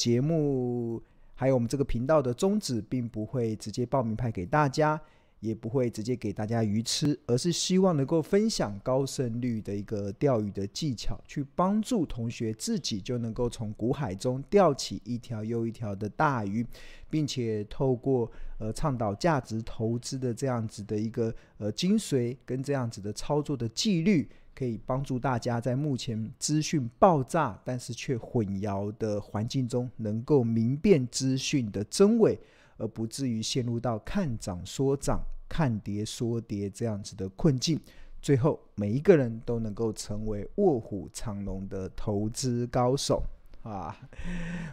节目还有我们这个频道的宗旨并不会直接报名牌给大家，也不会直接给大家鱼吃，而是希望能够分享高胜率的一个钓鱼的技巧，去帮助同学自己就能够从股海中钓起一条又一条的大鱼，并且透过倡导价值投资的这样子的一个精髓跟这样子的操作的纪律，可以帮助大家在目前资讯爆炸但是却混淆的环境中，能够明辨资讯的真伪，而不至于陷入到看涨说涨、看跌说跌这样子的困境，最后每一个人都能够成为卧虎藏龙的投资高手啊！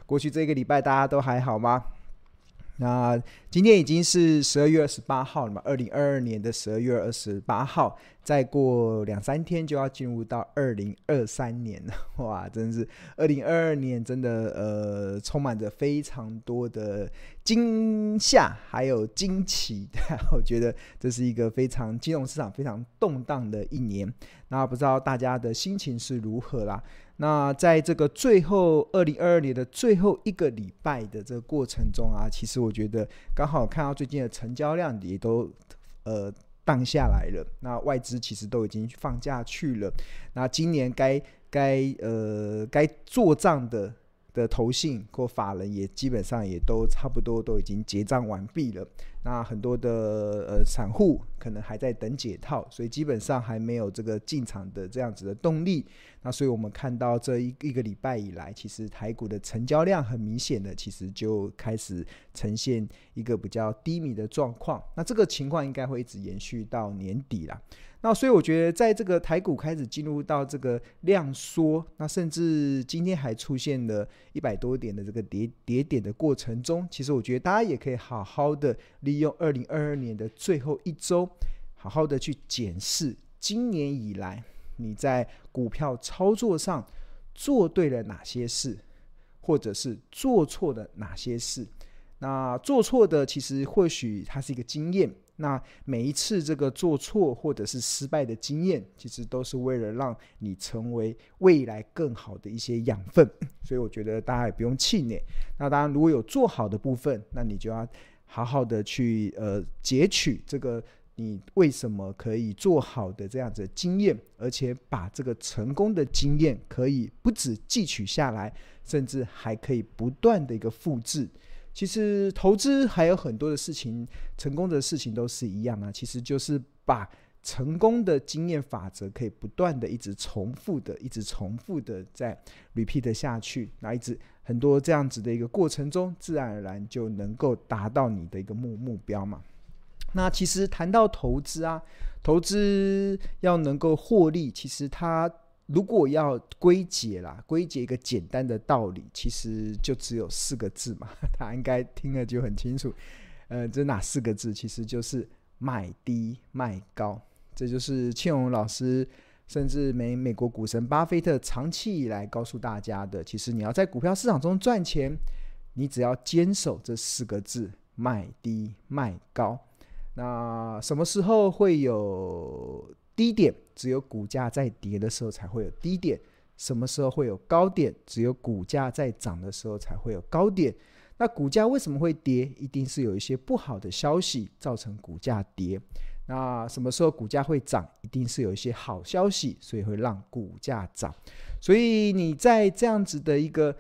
过去这个礼拜大家都还好吗？那今天已经是12月28号了嘛，2022年的12月28号，再过两三天就要进入到2023年了。哇，真是2022年真的充满着非常多的惊吓还有惊奇，我觉得这是一个非常金融市场非常动荡的一年。那不知道大家的心情是如何啦？那在这个最后2022年的最后一个礼拜的这个过程中啊，其实我觉得刚好看到最近的成交量也都荡下来了，那外资其实都已经放假去了，那今年该做账的投信或法人也基本上也都差不多都已经结账完毕了，那很多的散户可能还在等解套，所以基本上还没有这个进场的这样子的动力。那所以我们看到这一个礼拜以来，其实台股的成交量很明显的其实就开始呈现一个比较低迷的状况，那这个情况应该会一直延续到年底啦。那所以我觉得在这个台股开始进入到这个量缩，那甚至今天还出现了100多点的这个跌点的过程中，其实我觉得大家也可以好好的利用2022年的最后一周，好好的去检视今年以来你在股票操作上做对了哪些事，或者是做错了哪些事。那做错的其实或许它是一个经验，那每一次这个做错或者是失败的经验，其实都是为了让你成为未来更好的一些养分，所以我觉得大家也不用气馁。那当然如果有做好的部分，那你就要好好的去截取这个你为什么可以做好的这样子的经验，而且把这个成功的经验可以不止汲取下来，甚至还可以不断的一个复制。其实投资还有很多的事情，成功的事情都是一样啊，其实就是把成功的经验法则可以不断的一直重复的在 repeat 下去，那一直很多这样子的一个过程中，自然而然就能够达到你的一个目标嘛。那其实谈到投资啊，投资要能够获利，其实它如果要归结一个简单的道理，其实就只有4个字嘛，他应该听了就很清楚。这哪4个字？其实就是买低卖高，这就是庆荣老师甚至美国股神巴菲特长期以来告诉大家的。其实你要在股票市场中赚钱，你只要坚守这4个字：买低卖高。那什么时候会有低点？只有股价在跌的时候才会有低点。什么时候会有高点？只有股价在涨的时候才会有高点。那股价为什么会跌？一定是有一些不好的消息造成股价跌。那什么时候股价会涨？一定是有一些好消息，所以会让股价涨。所以你在这样子的一个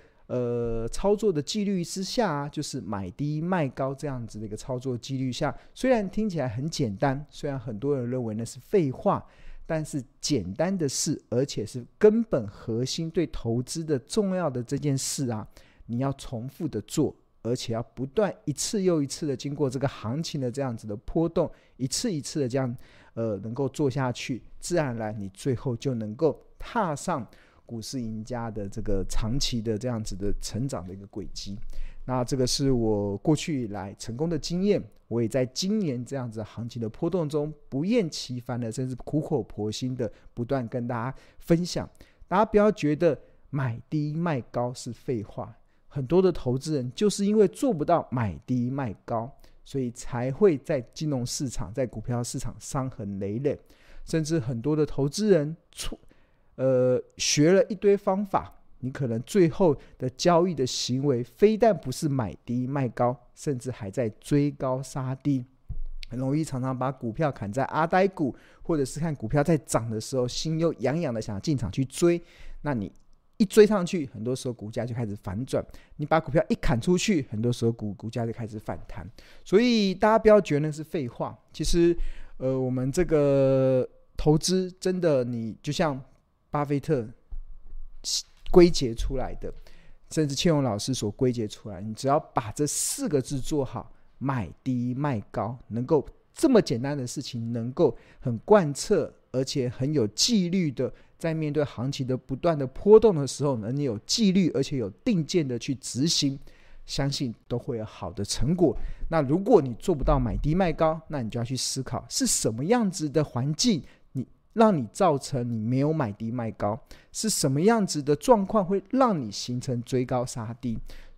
操作的纪律之下，就是买低卖高这样子的一个操作纪律下，虽然听起来很简单，虽然很多人认为那是废话，但是简单的事，而且是根本核心对投资的重要的这件事啊，你要重复的做，而且要不断一次又一次的经过这个行情的这样子的波动，一次一次的这样能够做下去，自然而然你最后就能够踏上股市赢家的这个长期的这样子的成长的一个轨迹。那这个是我过去以来成功的经验，我也在今年这样子行情的波动中不厌其烦的，甚至苦口婆心的不断跟大家分享。大家不要觉得买低卖高是废话，很多的投资人就是因为做不到买低卖高，所以才会在金融市场、在股票市场伤痕累累，甚至很多的投资人学了一堆方法，你可能最后的交易的行为非但不是买低卖高，甚至还在追高杀低，很容易常常把股票砍在阿呆股，或者是看股票在涨的时候心又痒痒的想进场去追，那你一追上去，很多时候股价就开始反转，你把股票一砍出去，很多时候股价就开始反弹。所以大家不要觉得那是废话，其实我们这个投资真的，你就像巴菲特归结出来的，甚至倩蓉老师所归结出来，你只要把这4个字做好，买低卖高，能够这么简单的事情能够很贯彻，而且很有纪律的，在面对行情的不断的波动的时候呢，你有纪律而且有定见的去执行，相信都会有好的成果。那如果你做不到买低卖高，那你就要去思考是什么样子的环境让你造成你没有买低卖高，是什么样子的状况会让你形成追高杀低，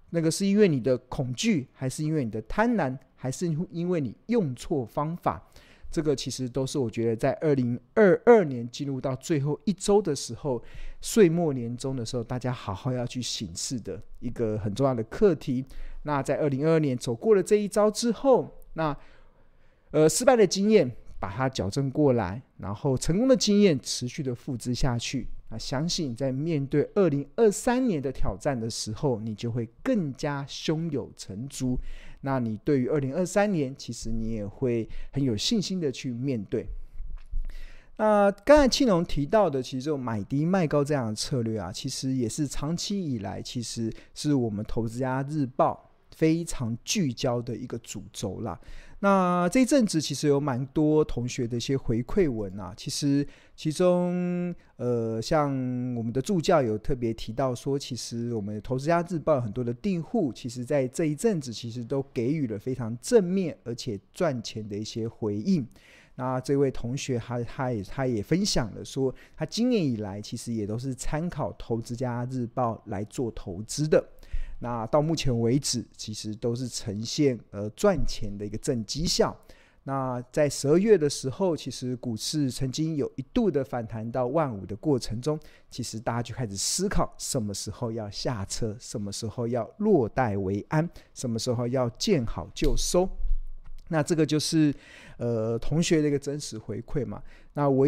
那个是因为你的恐惧，还是因为你的贪婪，还是因为你用错方法。这个其实都是我觉得在2022年进入到最后一周的时候，岁末年终的时候，大家好好要去省思的一个很重要的课题。那在2022年走过了这一招之后，那失败的经验把它矫正过来，然后成功的经验持续的复制下去，相信在面对2023年的挑战的时候，你就会更加胸有成竹。那你对于2023年其实你也会很有信心的去面对。那刚才庆荣提到的其实就买低卖高这样的策略啊，其实也是长期以来其实是我们投资家日报非常聚焦的一个主轴啦。那这一阵子其实有蛮多同学的一些回馈文啊，其实其中像我们的助教有特别提到说，其实我们投资家日报很多的订户，其实在这一阵子其实都给予了非常正面而且赚钱的一些回应。那这位同学 他也分享了说，他今年以来其实也都是参考投资家日报来做投资的，那到目前为止其实都是呈现赚钱的一个正绩效。那在12月的时候，其实股市曾经有一度的反弹到15000的过程中，其实大家就开始思考什么时候要下车，什么时候要落袋为安，什么时候要见好就收。那这个就是同学的一个真实回馈嘛。那我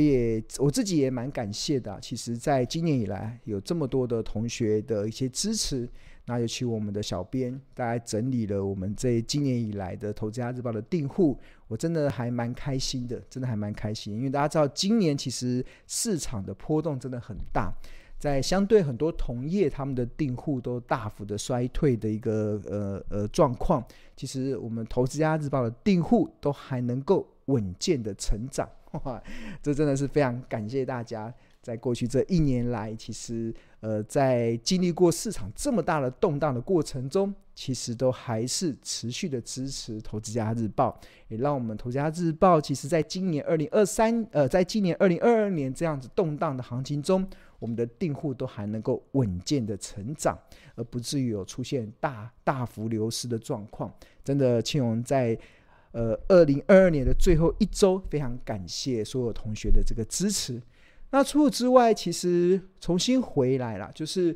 自己也蛮感谢的其实在今年以来有这么多的同学的一些支持。那尤其我们的小编大概整理了我们这今年以来的投资家日报的订户，我真的还蛮开心的，真的还蛮开心，因为大家知道今年其实市场的波动真的很大，在相对很多同业他们的订户都大幅的衰退的一个状况，其实我们投资家日报的订户都还能够稳健的成长，这真的是非常感谢大家在过去这1年来，其实在经历过市场这么大的动荡的过程中，其实都还是持续的支持投资家日报，也让我们投资家日报其实在今年2022年这样子动荡的行情中，我们的订户都还能够稳健的成长，而不至于有出现大幅流失的状况。真的庆荣在2022年的最后一周非常感谢所有同学的这个支持。那除此之外，其实重新回来了，就是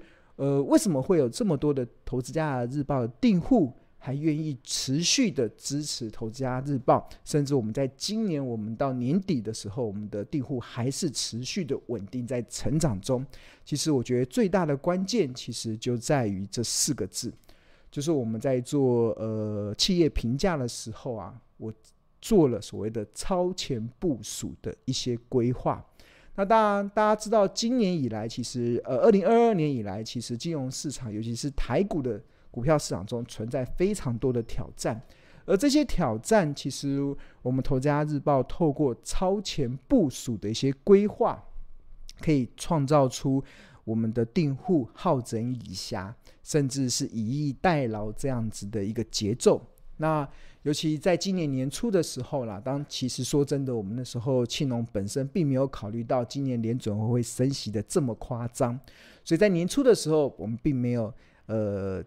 为什么会有这么多的投资家日报的订户还愿意持续的支持投资家日报，甚至我们在今年我们到年底的时候，我们的订户还是持续的稳定在成长中。其实我觉得最大的关键其实就在于这4个字，就是我们在做企业评价的时候啊，我做了所谓的超前部署的一些规划。那当然大家知道今年以来，其实2022年以来，其实金融市场尤其是台股的股票市场中存在非常多的挑战，而这些挑战其实我们投资家日报透过超前部署的一些规划，可以创造出我们的订户好整以暇，甚至是以逸待劳这样子的一个节奏。那尤其在今年年初的时候啦，当其实说真的，我们那时候庆农本身并没有考虑到今年联准会升息的这么夸张，所以在年初的时候我们并没有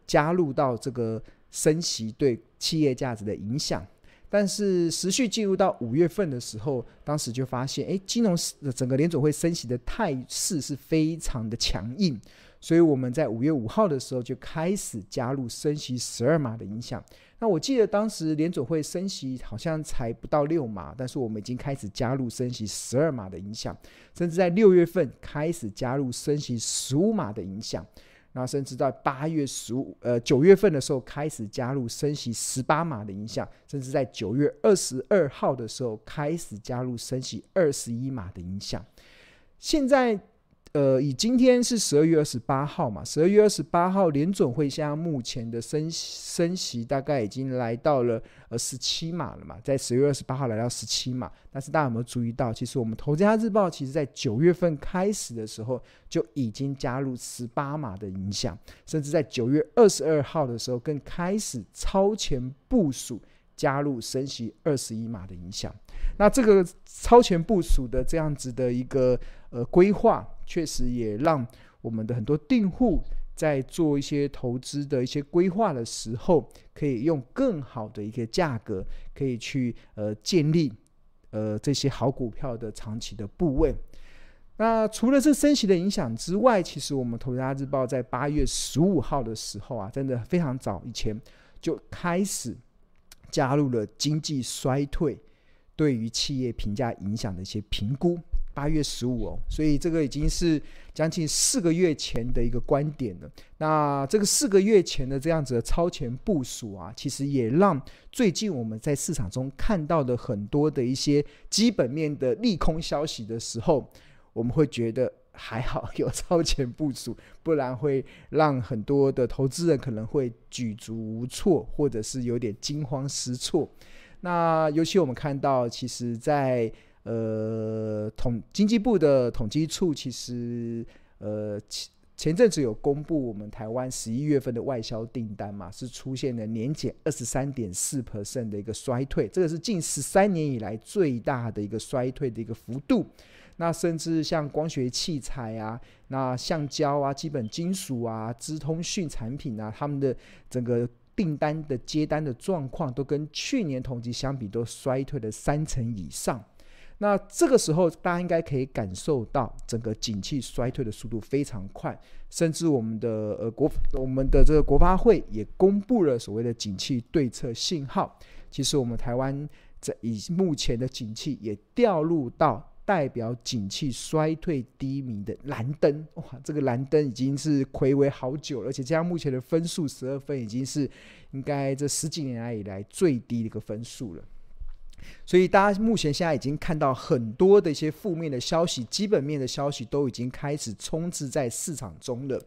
加入到这个升息对企业价值的影响，但是持续进入到5月份的时候，当时就发现金融整个联准会升息的态势是非常的强硬，所以我们在5月5号的时候就开始加入升息12码的影响。那我记得当时联准会升息好像才不到6码，但是我们已经开始加入升息12码的影响，甚至在6月份开始加入升息15码的影响，然后甚至在9月份的时候开始加入升息18码的影响，甚至在9月22号的时候开始加入升息21码的影响。现在以今天是12月28号嘛，12月28号联准会现在目前的升息大概已经来到了17码了嘛，在12月28号来到17码。但是大家有没有注意到，其实我们投资家日报其实在9月份开始的时候就已经加入18码的影响，甚至在9月22号的时候更开始超前部署加入升息21码的影响。那这个超前部署的这样子的一个规划，确实也让我们的很多订户在做一些投资的一些规划的时候，可以用更好的一个价格，可以去建立这些好股票的长期的部位。那除了这升息的影响之外，其实我们投资家日报在8月15号的时候啊，真的非常早以前就开始加入了经济衰退对于企业评价影响的一些评估，8月15哦，所以这个已经是将近4个月前的一个观点了。那这个4个月前的这样子的超前部署啊，其实也让最近我们在市场中看到的很多的一些基本面的利空消息的时候，我们会觉得还好有超前部署，不然会让很多的投资人可能会举足无措，或者是有点惊慌失措。那尤其我们看到，其实在经济部的统计处，其实前阵子有公布我们台湾11月份的外销订单嘛，是出现了年减 23.4% 的一个衰退，这个是近13年以来最大的一个衰退的一个幅度。那甚至像光学器材啊，那橡胶啊，基本金属啊，资通讯产品啊，他们的整个订单的接单的状况都跟去年同期相比都衰退了30%以上。那这个时候大家应该可以感受到整个景气衰退的速度非常快，甚至我们的这个国发会也公布了所谓的景气对策信号。其实我们台湾以目前的景气也掉入到代表景气衰退低迷的蓝灯。哇，这个蓝灯已经是睽违好久了，而且加上目前的分数12分已经是应该这10几年来以来最低的一个分数了。所以大家目前现在已经看到很多的一些负面的消息，基本面的消息都已经开始充斥在市场中了。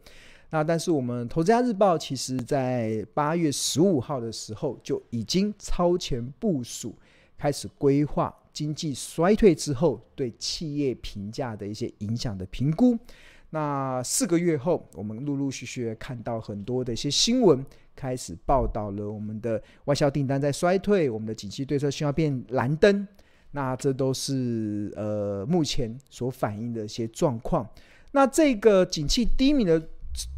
那但是我们投资家日报其实在8月15号的时候就已经超前部署，开始规划经济衰退之后对企业评价的一些影响的评估。那4个月后，我们陆陆续续看到很多的一些新闻开始报道了我们的外销订单在衰退，我们的景气对策信号变蓝灯。那这都是目前所反映的一些状况。那这个景气低迷的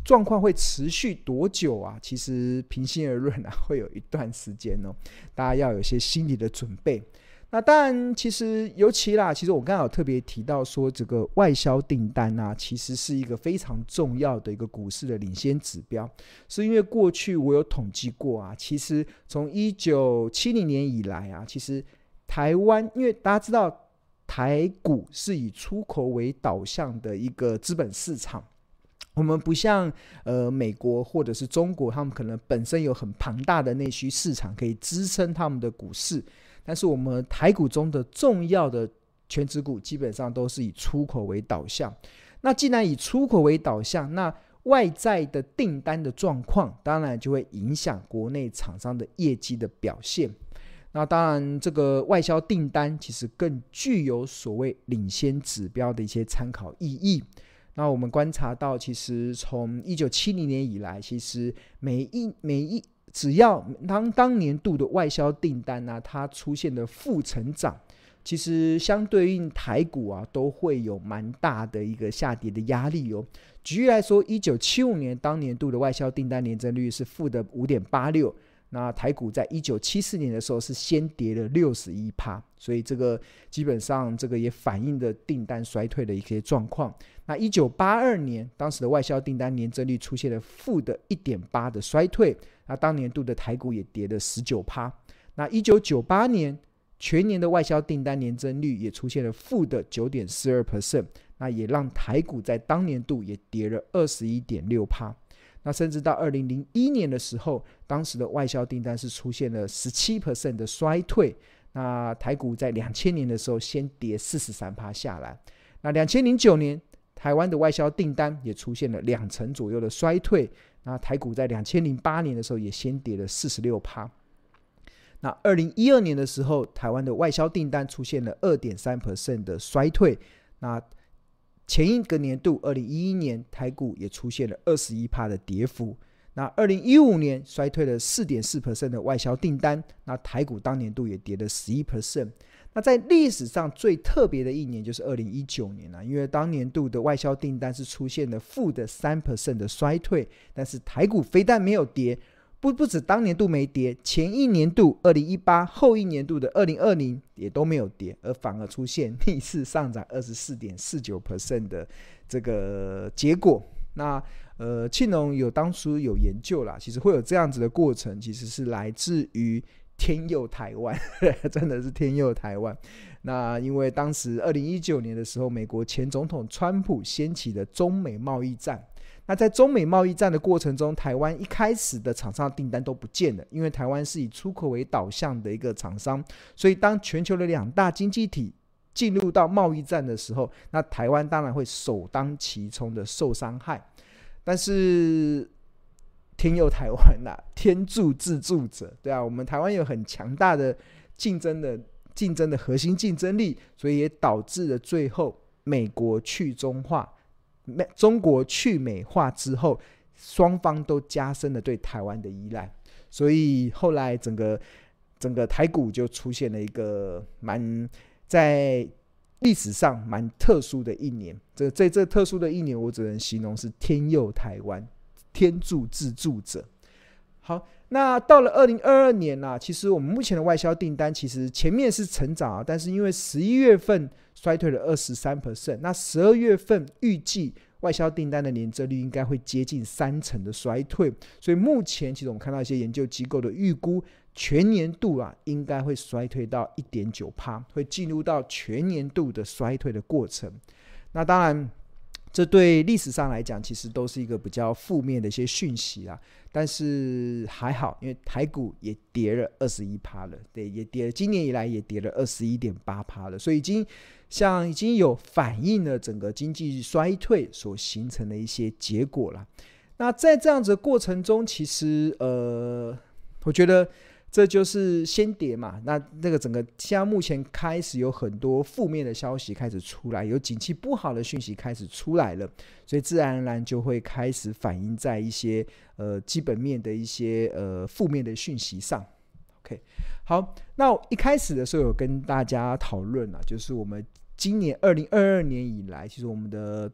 状况会持续多久啊？其实平心而论啊，会有一段时间哦，大家要有些心理的准备。那当然，其实尤其啦，其实我刚刚有特别提到说，这个外销订单啊，其实是一个非常重要的一个股市的领先指标，是因为过去我有统计过啊，其实从1970年以来啊，其实台湾，因为大家知道台股是以出口为导向的一个资本市场。我们不像美国或者是中国，他们可能本身有很庞大的内需市场可以支撑他们的股市，但是我们台股中的重要的权值股基本上都是以出口为导向。那既然以出口为导向，那外在的订单的状况当然就会影响国内厂商的业绩的表现。那当然这个外销订单其实更具有所谓领先指标的一些参考意义。那我们观察到，其实从1970年以来，其实只要当年度的外销订单啊，它出现的负成长，其实相对应台股啊都会有蛮大的一个下跌的压力哦。举例来说，1975年当年度的外销订单年增率是负的 5.86%，那台股在1974年的时候是先跌了61%，所以这个基本上这个也反映了订单衰退的一些状况。那1982年当时的外销订单年增率出现了负的1.8% 的衰退，那当年度的台股也跌了19%。那1998年全年的外销订单年增率也出现了负的9.42%，那也让台股在当年度也跌了21.6%。那甚至到2001年的时候，当时的外销订单是出现了17% 的衰退，那台股在2000年的时候先跌43%下来。那2009年台湾的外销订单也出现了2成左右的衰退，那台股在2008年的时候也先跌了46%。那2012年的时候，台湾的外销订单出现了 2.3% 的衰退，那前一个年度2011年台股也出现了21% 的跌幅。那2015年衰退了 4.4% 的外销订单，那台股当年度也跌了 11%。 那在历史上最特别的一年就是2019年因为当年度的外销订单是出现了负的3% 的衰退，但是台股非但没有跌，不止当年度没跌，前一年度2018后一年度的2020也都没有跌，而反而出现逆势上涨 24.49% 的这个结果。那庆农当初有研究啦，其实会有这样子的过程，其实是来自于天佑台湾真的是天佑台湾。那因为当时2019年的时候，美国前总统川普掀起了中美贸易战，那在中美贸易战的过程中，台湾一开始的厂商订单都不见了，因为台湾是以出口为导向的一个厂商，所以当全球的2大经济体进入到贸易战的时候，那台湾当然会首当其冲的受伤害。但是天佑台湾天助自助者，对啊，我们台湾有很强大的竞争的核心竞争力，所以也导致了最后美国去中化，中国去美化之后，双方都加深了对台湾的依赖，所以后来整个台股就出现了一个在历史上蛮特殊的一年。这特殊的一年，我只能形容是天佑台湾，天助自助者。好，那到了2022年其实我们目前的外销订单其实前面是成长但是因为11月份衰退了 23%， 那12月份预计外销订单的年增率应该会接近3成的衰退，所以目前其实我们看到一些研究机构的预估，全年度应该会衰退到 1.9%， 会进入到全年度的衰退的过程。那当然这对历史上来讲其实都是一个比较负面的一些讯息但是还好，因为台股也跌了 21% 了，对，也跌了，今年以来也跌了 21.8% 了，所以已经有反映了整个经济衰退所形成的一些结果了。那在这样子的过程中，其实我觉得这就是先跌嘛，那个整个现在目前开始有很多负面的消息开始出来，有景气不好的讯息开始出来了，所以自然而然就会开始反映在一些基本面的一些负面的讯息上。 OK， 好，那我一开始的时候有跟大家讨论就是我们今年2022年以来，其实我们的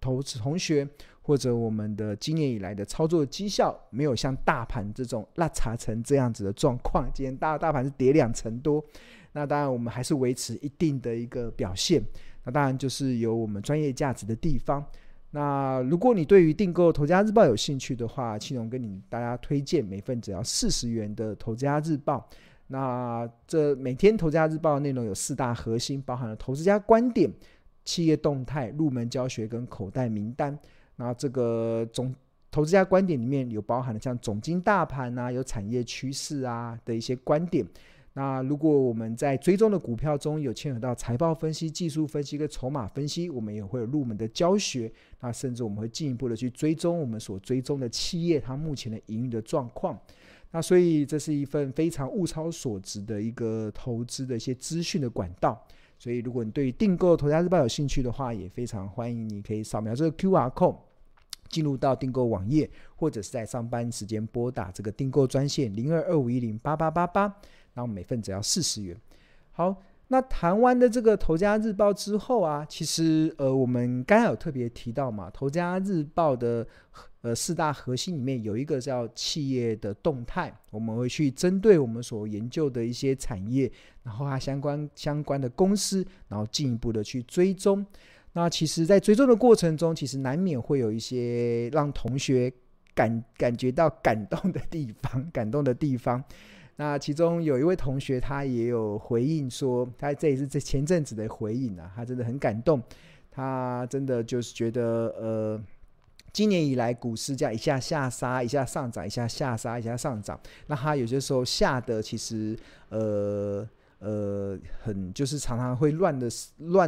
同学或者我们的今年以来的操作绩效没有像大盘这种拉差成这样子的状况，今天大盘是跌2成多，那当然我们还是维持一定的一个表现，那当然就是有我们专业价值的地方。那如果你对于订购《投资家日报》有兴趣的话，庆荣跟你大家推荐每份只要40元的《投资家日报》，那这每天《投资家日报》的内容有4大核心，包含了投资家观点、企业动态、入门教学跟口袋名单。那这个投资家观点里面有包含了像总经大盘有产业趋势的一些观点。那如果我们在追踪的股票中有牵扯到财报分析、技术分析跟筹码分析，我们也会有入门的教学。那甚至我们会进一步的去追踪我们所追踪的企业它目前的营运的状况。那所以这是一份非常物超所值的一个投资的一些资讯的管道。所以如果你对于订购《投资家日报》有兴趣的话，也非常欢迎你可以扫描这个 QR Code 进入到订购网页，或者是在上班时间拨打这个订购专线0225108888，那我们每份只要40元。好，那谈完的这个《投资家日报》之后其实我们刚才有特别提到嘛，《投资家日报》的四大核心里面有一个叫企业的动态，我们会去针对我们所研究的一些产业，然后它相关的公司，然后进一步的去追踪。那其实在追踪的过程中，其实难免会有一些让同学感觉到感动的地方。那其中有一位同学，他也有回应说，他这也是前阵子的回应啊，他真的很感动，他真的就是觉得今年以来股市这样一下下杀，一下上涨，一下下杀，一下上涨，那他有些时候下的其实很就是常常会乱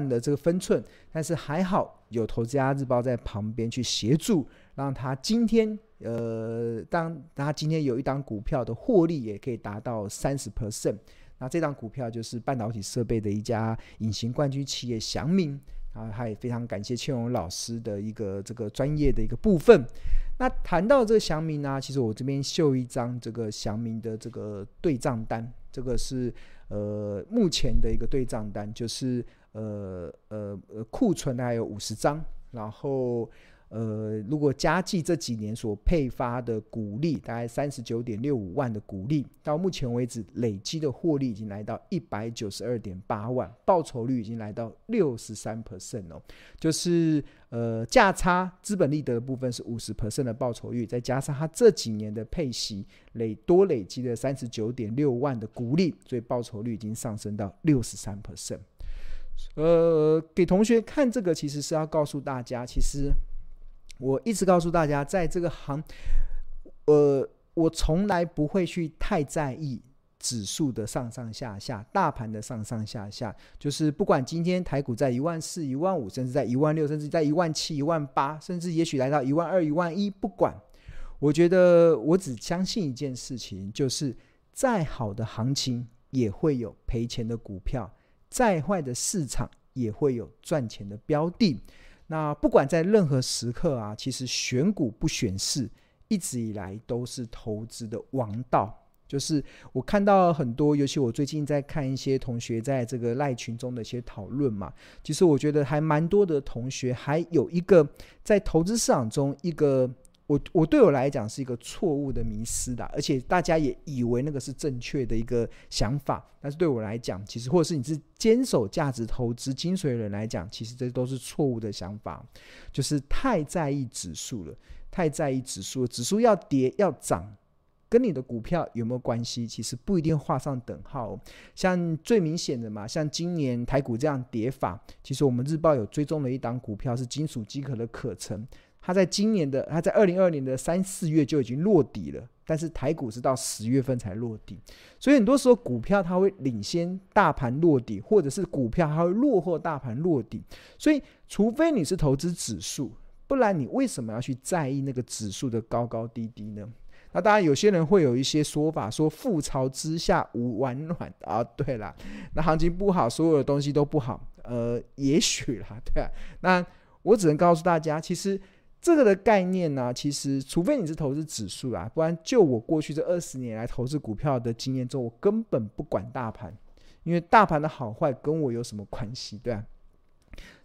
的这个分寸，但是还好有投资家日报在旁边去协助，让他今天当他今天有一档股票的获利也可以达到 30%， 那这档股票就是半导体设备的一家隐形冠军企业祥明，然后他也非常感谢倩蓉老师的一个这个专业的一个部分。那谈到这个祥明呢，其实我这边秀一张这个祥明的这个对账单，这个是目前的一个对账单，就是库存还有50张，然后如果加计这几年所配发的股利，大概 39.65 万的股利，到目前为止累积的获利已经来到 192.8 万，报酬率已经来到 63%、哦、就是价差资本利得的部分是 50% 的报酬率，再加上它这几年的配息累积的 39.6 万的股利，所以报酬率已经上升到 63%。 给同学看这个，其实是要告诉大家，其实我一直告诉大家，在这个我从来不会去太在意指数的上上下下，大盘的上上下下，就是不管今天台股在14000、15000，甚至在16000，甚至在17000、18000，甚至也许来到12000、11000，不管。我觉得我只相信一件事情，就是再好的行情也会有赔钱的股票，再坏的市场也会有赚钱的标的。那不管在任何时刻啊，其实选股不选市一直以来都是投资的王道。就是我看到很多，尤其我最近在看一些同学在这个赖群中的一些讨论嘛，其实我觉得还蛮多的同学还有一个在投资市场中一个我对我来讲是一个错误的迷思的，而且大家也以为那个是正确的一个想法，但是对我来讲，其实或者是你是坚守价值投资精髓的人来讲，其实这都是错误的想法，就是太在意指数了，指数要跌要涨跟你的股票有没有关系，其实不一定画上等号哦。像最明显的嘛，像今年台股这样跌法，其实我们日报有追踪了一档股票是金属机壳的可成，它在2022年的3、4月就已经落底了，但是台股是到10月份才落底，所以很多时候股票它会领先大盘落底，或者是股票它会落后大盘落底，所以除非你是投资指数，不然你为什么要去在意那个指数的高高低低呢？那当然有些人会有一些说法，说覆巢之下无完卵啊，对啦，那行情不好，所有的东西都不好，也许啦，对啊，那我只能告诉大家，其实这个的概念呢、啊，其实除非你是投资指数啦，不然就我过去这20年来投资股票的经验中，我根本不管大盘，因为大盘的好坏跟我有什么关系，对吧、啊？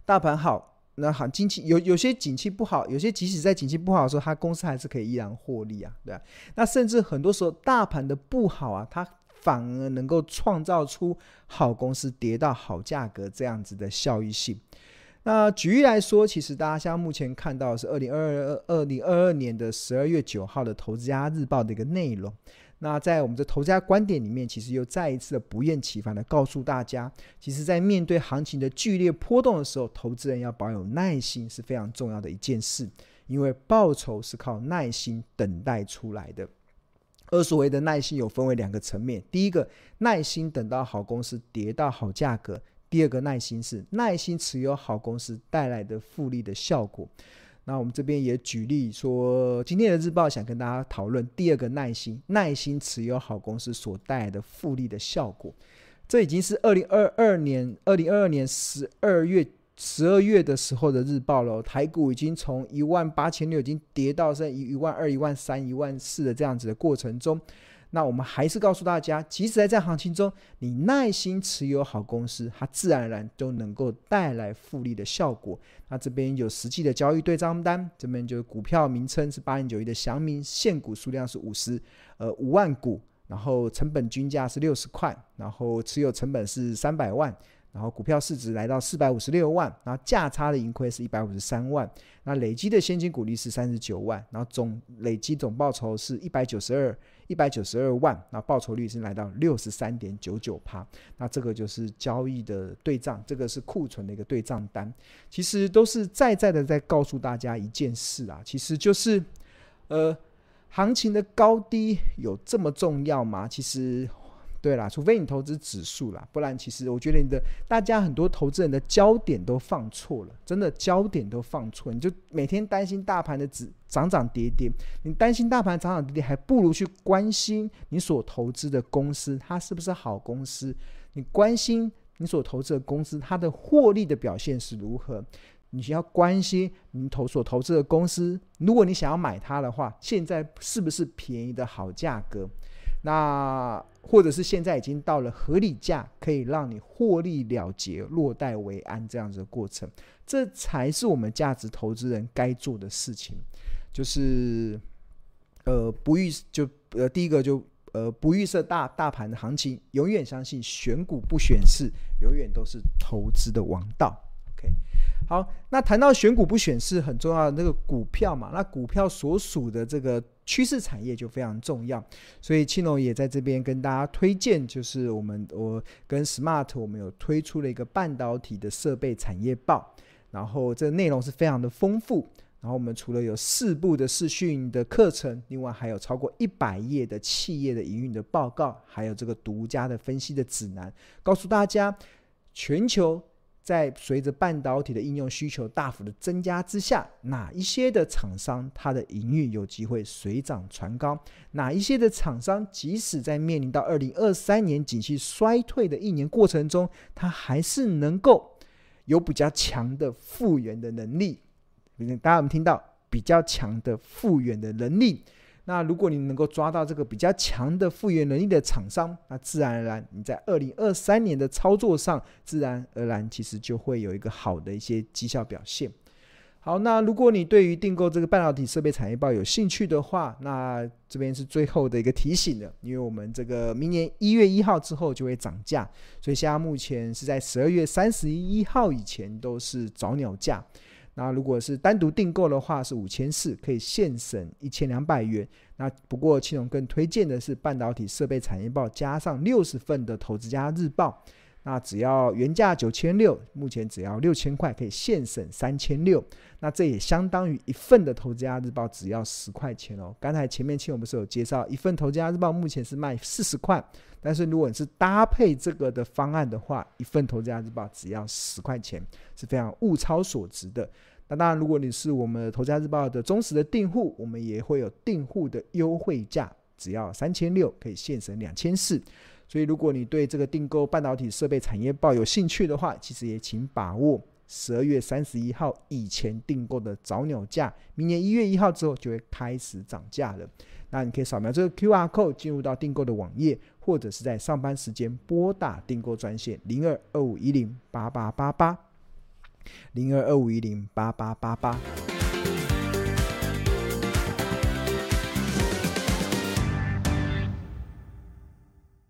大盘好，那好，景气有些景气不好，有些即使在景气不好的时候，它公司还是可以依然获利啊，对吧、啊？那甚至很多时候大盘的不好啊，它反而能够创造出好公司跌到好价格这样子的效益性。那举例来说，其实大家像目前看到的是2022年的12月9号的投资家日报的一个内容，那在我们的投资家观点里面，其实又再一次的不厌其烦的告诉大家，其实在面对行情的剧烈波动的时候，投资人要保有耐心是非常重要的一件事，因为报酬是靠耐心等待出来的。而所谓的耐心有分为两个层面，第一个耐心等到好公司跌到好价格，第二个耐心是耐心持有好公司带来的复利的效果。那我们这边也举例说，今天的日报想跟大家讨论第二个耐心持有好公司所带来的复利的效果。这已经是2022年12月的时候的日报了，台股已经从18600已经跌到剩12000、13000、14000的这样子的过程中，那我们还是告诉大家，即使在这行情中，你耐心持有好公司，它自然而然都能够带来复利的效果。那这边有实际的交易对账单，这边就是股票名称是8091的祥明，现股数量是50，5万股，然后成本均价是60块，然后持有成本是300万。然后股票市值来到456万，然后价差的盈亏是153万，那累积的现金股利是39万，然后累积总报酬是192万，然后报酬率是来到 63.99%， 那这个就是交易的对账，这个是库存的一个对账单，其实都是在在告诉大家一件事啊，其实就是行情的高低有这么重要吗？其实。对啦，除非你投资指数啦，不然其实我觉得大家很多投资人的焦点都放错了，真的焦点都放错，你就每天担心大盘的涨涨跌跌，你担心大盘涨涨跌跌，还不如去关心你所投资的公司，它是不是好公司？你关心你所投资的公司，它的获利的表现是如何？你需要关心你所投资的公司，如果你想要买它的话，现在是不是便宜的好价格？那或者是现在已经到了合理价，可以让你获利了结、落袋为安这样子的过程，这才是我们价值投资人该做的事情。就是第一个就不预设大盘的行情，永远相信选股不选市，永远都是投资的王道。OK。好，那谈到选股不选市很重要的那个股票嘛，那股票所属的这个趋势产业就非常重要，所以青龙也在这边跟大家推荐，就是我跟 Smart 我们有推出了一个半导体的设备产业报，然后这个内容是非常的丰富，然后我们除了有4部的视讯的课程，另外还有超过100页的企业的营运的报告，还有这个独家的分析的指南，告诉大家全球在随着半导体的应用需求大幅的增加之下，哪一些的厂商它的营运有机会水涨船高，哪一些的厂商即使在面临到2023年景气衰退的一年过程中，它还是能够有比较强的复原的能力。大家有没有听到比较强的复原的能力？那如果你能够抓到这个比较强的复原能力的厂商，那自然而然你在2023年的操作上，自然而然其实就会有一个好的一些绩效表现。好，那如果你对于订购这个半导体设备产业报有兴趣的话，那这边是最后的一个提醒了，因为我们这个明年1月1号之后就会涨价，所以现在目前是在12月31号以前都是早鸟价。那如果是单独订购的话是5400，可以现省1200元。那不过青龙更推荐的是半导体设备产业报加上60份的投资家日报，那只要原价9600，目前只要6000块，可以现省3600。那这也相当于一份的投资家日报只要10块钱哦。刚才前面青龙不是有介绍，一份投资家日报目前是卖40块，但是如果你是搭配这个的方案的话，一份投资家日报只要10块钱，是非常物超所值的。那当然，如果你是我们投资家日报的忠实的订户，我们也会有订户的优惠价，只要3600，可以现省2400。所以如果你对这个订购半导体设备产业报有兴趣的话，其实也请把握12月31号以前订购的早鸟价，明年1月1号之后就会开始涨价了。那你可以扫描这个 QR Code 进入到订购的网页，或者是在上班时间拨打订购专线0225108888，0225108888。